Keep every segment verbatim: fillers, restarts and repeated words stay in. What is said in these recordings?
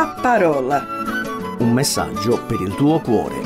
a parola. Un messaggio per il tuo cuore.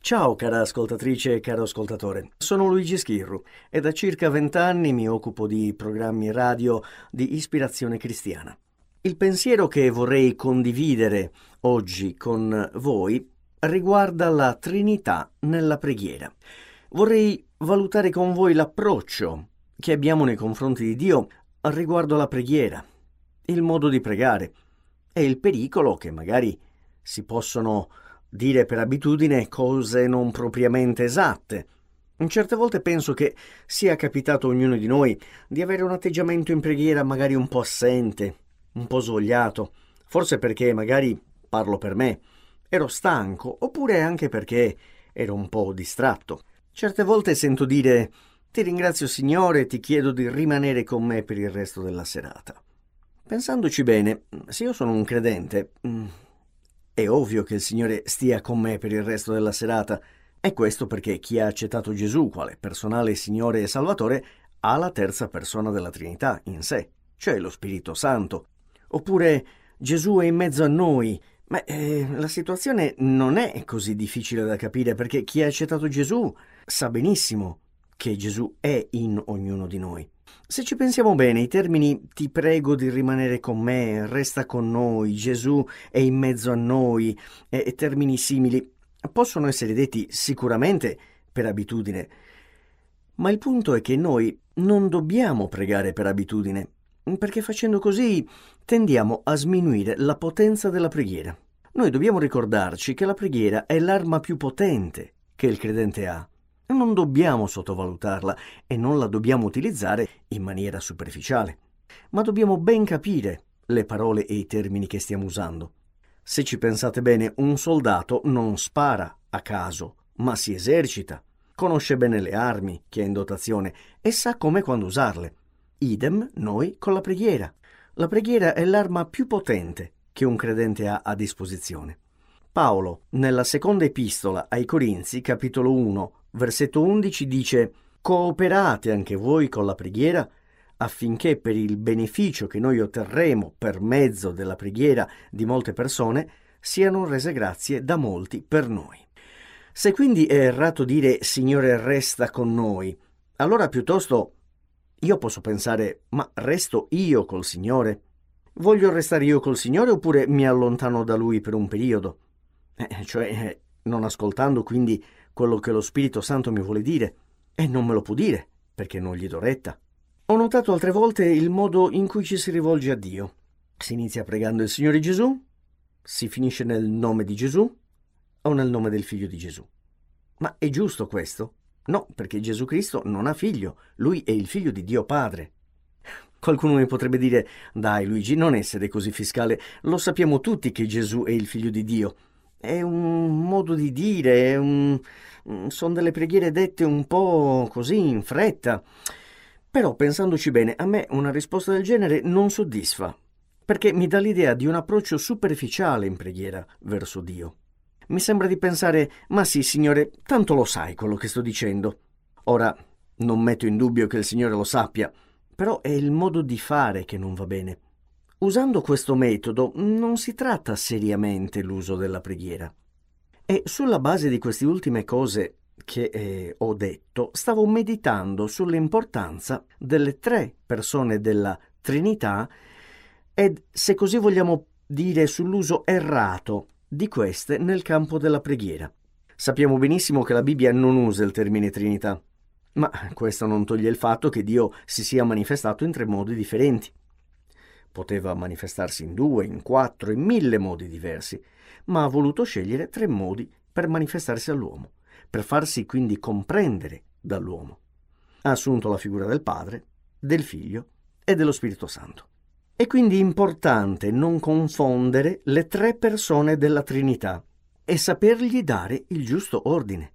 Ciao cara ascoltatrice e caro ascoltatore, sono Luigi Schirru e da circa vent'anni mi occupo di programmi radio di ispirazione cristiana. Il pensiero che vorrei condividere oggi con voi riguarda la Trinità nella preghiera. Vorrei valutare con voi l'approccio che abbiamo nei confronti di Dio riguardo alla preghiera, il modo di pregare e il pericolo che magari si possono dire per abitudine cose non propriamente esatte. Certe volte penso che sia capitato a ognuno di noi di avere un atteggiamento in preghiera magari un po' assente, un po' svogliato, forse perché magari, parlo per me, ero stanco oppure anche perché ero un po' distratto. Certe volte sento dire «Ti ringrazio Signore e ti chiedo di rimanere con me per il resto della serata». Pensandoci bene, se io sono un credente, è ovvio che il Signore stia con me per il resto della serata, e questo perché chi ha accettato Gesù quale personale Signore e Salvatore ha la terza persona della Trinità in sé, cioè lo Spirito Santo. Oppure Gesù è in mezzo a noi. Ma eh, la situazione non è così difficile da capire, perché chi ha accettato Gesù sa benissimo che Gesù è in ognuno di noi. Se ci pensiamo bene, i termini «ti prego di rimanere con me», «resta con noi», «Gesù è in mezzo a noi» e termini simili possono essere detti sicuramente per abitudine, ma il punto è che noi non dobbiamo pregare per abitudine, perché facendo così tendiamo a sminuire la potenza della preghiera. Noi dobbiamo ricordarci che la preghiera è l'arma più potente che il credente ha. Non dobbiamo sottovalutarla e non la dobbiamo utilizzare in maniera superficiale, ma dobbiamo ben capire le parole e i termini che stiamo usando. Se ci pensate bene, un soldato non spara a caso, ma si esercita, conosce bene le armi che ha in dotazione e sa come e quando usarle. Idem noi con la preghiera. La preghiera è l'arma più potente che un credente ha a disposizione. Paolo, nella seconda epistola ai Corinzi, capitolo uno, versetto undici, dice: «Cooperate anche voi con la preghiera, affinché per il beneficio che noi otterremo per mezzo della preghiera di molte persone, siano rese grazie da molti per noi». Se quindi è errato dire «Signore, resta con noi», allora piuttosto io posso pensare «Ma resto io col Signore? Voglio restare io col Signore oppure mi allontano da Lui per un periodo?» Eh, cioè, non ascoltando quindi quello che lo Spirito Santo mi vuole dire, e non me lo può dire perché non gli do retta. Ho notato altre volte il modo in cui ci si rivolge a Dio. Si inizia pregando il Signore Gesù, si finisce nel nome di Gesù o nel nome del Figlio di Gesù. Ma è giusto questo? No, perché Gesù Cristo non ha figlio, Lui è il Figlio di Dio Padre. Qualcuno mi potrebbe dire: «Dai Luigi, non essere così fiscale, lo sappiamo tutti che Gesù è il Figlio di Dio». È un modo di dire, è un... sono delle preghiere dette un po' così in fretta. Però pensandoci bene, a me una risposta del genere non soddisfa, perché mi dà l'idea di un approccio superficiale in preghiera verso Dio. Mi sembra di pensare: «Ma sì Signore, tanto lo sai quello che sto dicendo». Ora, non metto in dubbio che il Signore lo sappia, però è il modo di fare che non va bene. Usando questo metodo non si tratta seriamente l'uso della preghiera. E sulla base di queste ultime cose che eh, ho detto, stavo meditando sull'importanza delle tre persone della Trinità ed, se così vogliamo dire, sull'uso errato di queste nel campo della preghiera. Sappiamo benissimo che la Bibbia non usa il termine Trinità, ma questo non toglie il fatto che Dio si sia manifestato in tre modi differenti. Poteva manifestarsi in due, in quattro, in mille modi diversi, ma ha voluto scegliere tre modi per manifestarsi all'uomo, per farsi quindi comprendere dall'uomo. Ha assunto la figura del Padre, del Figlio e dello Spirito Santo. È quindi importante non confondere le tre persone della Trinità e sapergli dare il giusto ordine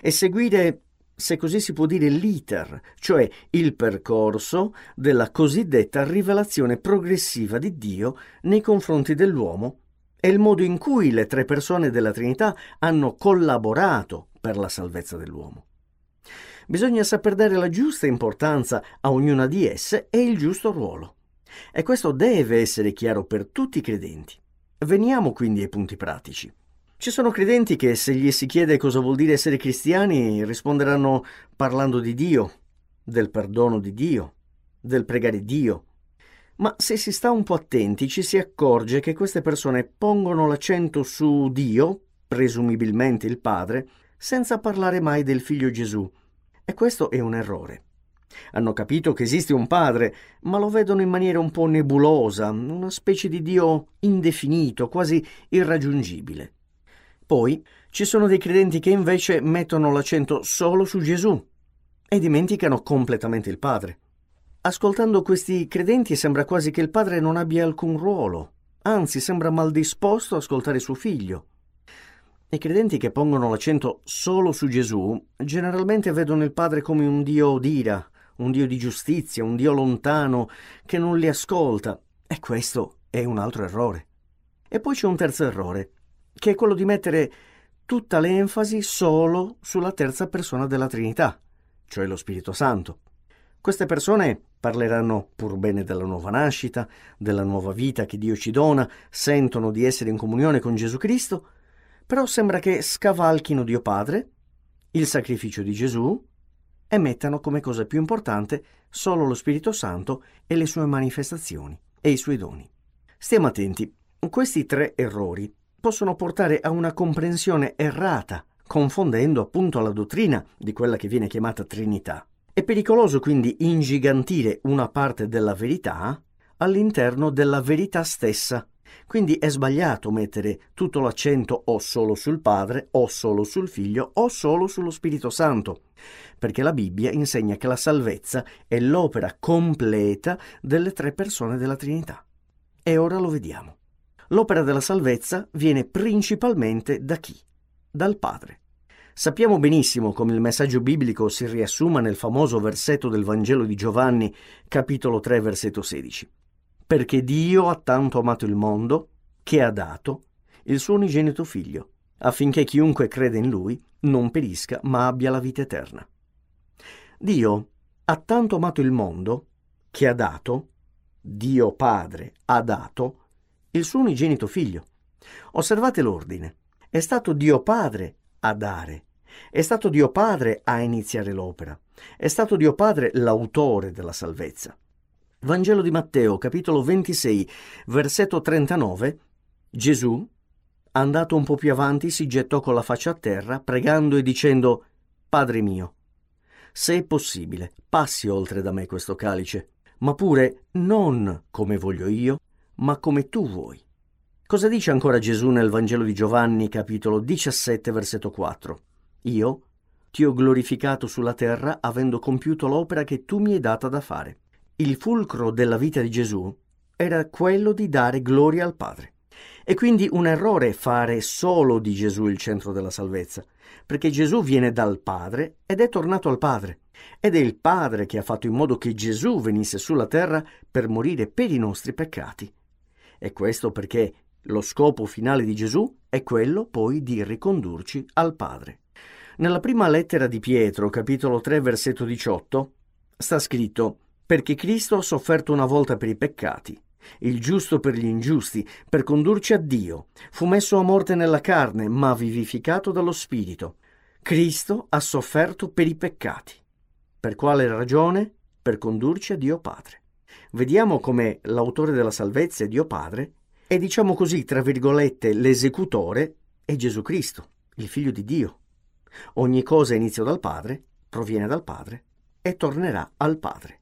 e seguire, se così si può dire, l'iter, cioè il percorso della cosiddetta rivelazione progressiva di Dio nei confronti dell'uomo e il modo in cui le tre persone della Trinità hanno collaborato per la salvezza dell'uomo. Bisogna saper dare la giusta importanza a ognuna di esse e il giusto ruolo. E questo deve essere chiaro per tutti i credenti. Veniamo quindi ai punti pratici. Ci sono credenti che, se gli si chiede cosa vuol dire essere cristiani, risponderanno parlando di Dio, del perdono di Dio, del pregare Dio. Ma se si sta un po' attenti ci si accorge che queste persone pongono l'accento su Dio, presumibilmente il Padre, senza parlare mai del Figlio Gesù. E questo è un errore. Hanno capito che esiste un Padre, ma lo vedono in maniera un po' nebulosa, una specie di Dio indefinito, quasi irraggiungibile. Poi ci sono dei credenti che invece mettono l'accento solo su Gesù e dimenticano completamente il Padre. Ascoltando questi credenti sembra quasi che il padre non abbia alcun ruolo, anzi sembra maldisposto a ascoltare suo figlio. I credenti che pongono l'accento solo su Gesù generalmente vedono il padre come un Dio d'ira, un Dio di giustizia, un Dio lontano che non li ascolta, e questo è un altro errore. E poi c'è un terzo errore, che è quello di mettere tutta l'enfasi solo sulla terza persona della Trinità, cioè lo Spirito Santo. Queste persone parleranno pur bene della nuova nascita, della nuova vita che Dio ci dona, sentono di essere in comunione con Gesù Cristo, però sembra che scavalchino Dio Padre, il sacrificio di Gesù, e mettano come cosa più importante solo lo Spirito Santo e le sue manifestazioni e i suoi doni. Stiamo attenti, questi tre errori possono portare a una comprensione errata, confondendo appunto la dottrina di quella che viene chiamata Trinità. È pericoloso quindi ingigantire una parte della verità all'interno della verità stessa. Quindi è sbagliato mettere tutto l'accento o solo sul Padre, o solo sul Figlio, o solo sullo Spirito Santo, perché la Bibbia insegna che la salvezza è l'opera completa delle tre persone della Trinità. E ora lo vediamo. L'opera della salvezza viene principalmente da chi? Dal Padre. Sappiamo benissimo come il messaggio biblico si riassuma nel famoso versetto del Vangelo di Giovanni, capitolo tre, versetto sedici. Perché Dio ha tanto amato il mondo che ha dato il suo unigenito figlio, affinché chiunque crede in lui non perisca ma abbia la vita eterna. Dio ha tanto amato il mondo che ha dato, Dio Padre ha dato, il suo unigenito figlio. Osservate l'ordine. È stato Dio Padre a dare. È stato Dio Padre a iniziare l'opera. È stato Dio Padre l'autore della salvezza. Vangelo di Matteo, capitolo ventisei, versetto trentanove. Gesù, andato un po' più avanti, si gettò con la faccia a terra, pregando e dicendo: Padre mio, se è possibile, passi oltre da me questo calice, ma pure non come voglio io, ma come tu vuoi. Cosa dice ancora Gesù nel Vangelo di Giovanni, capitolo diciassette, versetto quattro? Io ti ho glorificato sulla terra avendo compiuto l'opera che tu mi hai data da fare. Il fulcro della vita di Gesù era quello di dare gloria al Padre. E quindi un errore fare solo di Gesù il centro della salvezza, perché Gesù viene dal Padre ed è tornato al Padre. Ed è il Padre che ha fatto in modo che Gesù venisse sulla terra per morire per i nostri peccati. E questo perché lo scopo finale di Gesù è quello poi di ricondurci al Padre. Nella prima lettera di Pietro, capitolo tre, versetto diciotto, sta scritto: «Perché Cristo ha sofferto una volta per i peccati, il giusto per gli ingiusti, per condurci a Dio. Fu messo a morte nella carne, ma vivificato dallo Spirito. Cristo ha sofferto per i peccati». Per quale ragione? Per condurci a Dio Padre. Vediamo come l'autore della salvezza è Dio Padre, e diciamo così, tra virgolette, l'esecutore è Gesù Cristo, il Figlio di Dio. Ogni cosa inizia dal Padre, proviene dal Padre e tornerà al Padre,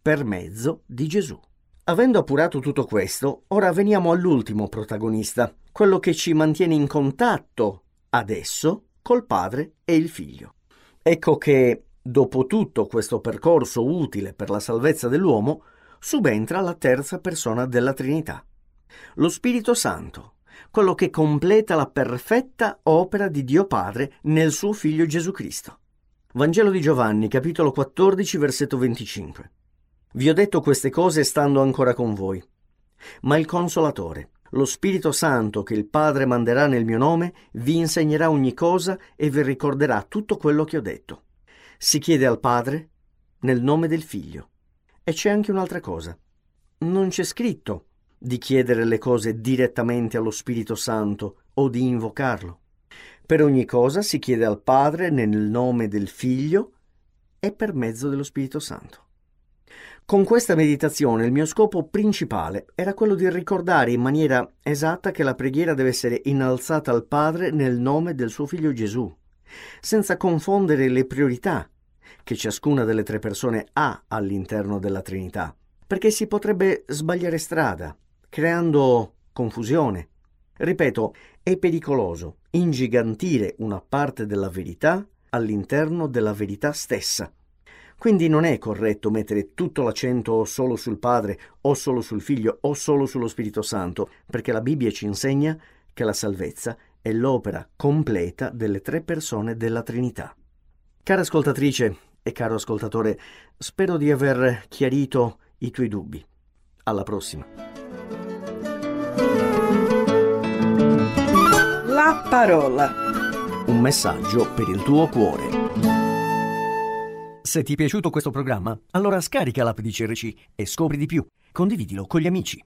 per mezzo di Gesù. Avendo appurato tutto questo, ora veniamo all'ultimo protagonista, quello che ci mantiene in contatto adesso col Padre e il Figlio. Ecco che, dopo tutto questo percorso utile per la salvezza dell'uomo, subentra la terza persona della Trinità. Lo Spirito Santo, quello che completa la perfetta opera di Dio Padre nel suo Figlio Gesù Cristo. Vangelo di Giovanni, capitolo quattordici, versetto venticinque. Vi ho detto queste cose stando ancora con voi, ma il Consolatore, lo Spirito Santo che il Padre manderà nel mio nome, vi insegnerà ogni cosa e vi ricorderà tutto quello che ho detto. Si chiede al Padre nel nome del Figlio. E c'è anche un'altra cosa. Non c'è scritto di chiedere le cose direttamente allo Spirito Santo o di invocarlo. Per ogni cosa si chiede al Padre nel nome del Figlio e per mezzo dello Spirito Santo. Con questa meditazione il mio scopo principale era quello di ricordare in maniera esatta che la preghiera deve essere innalzata al Padre nel nome del suo Figlio Gesù, senza confondere le priorità che ciascuna delle tre persone ha all'interno della Trinità, perché si potrebbe sbagliare strada, creando confusione. Ripeto, è pericoloso ingigantire una parte della verità all'interno della verità stessa. Quindi non è corretto mettere tutto l'accento solo sul Padre, o solo sul Figlio, o solo sullo Spirito Santo, perché la Bibbia ci insegna che la salvezza è l'opera completa delle tre persone della Trinità. Cara ascoltatrice e caro ascoltatore, spero di aver chiarito i tuoi dubbi. Alla prossima. La parola. Un messaggio per il tuo cuore. Se ti è piaciuto questo programma, allora scarica l'app di C R C e scopri di più. Condividilo con gli amici.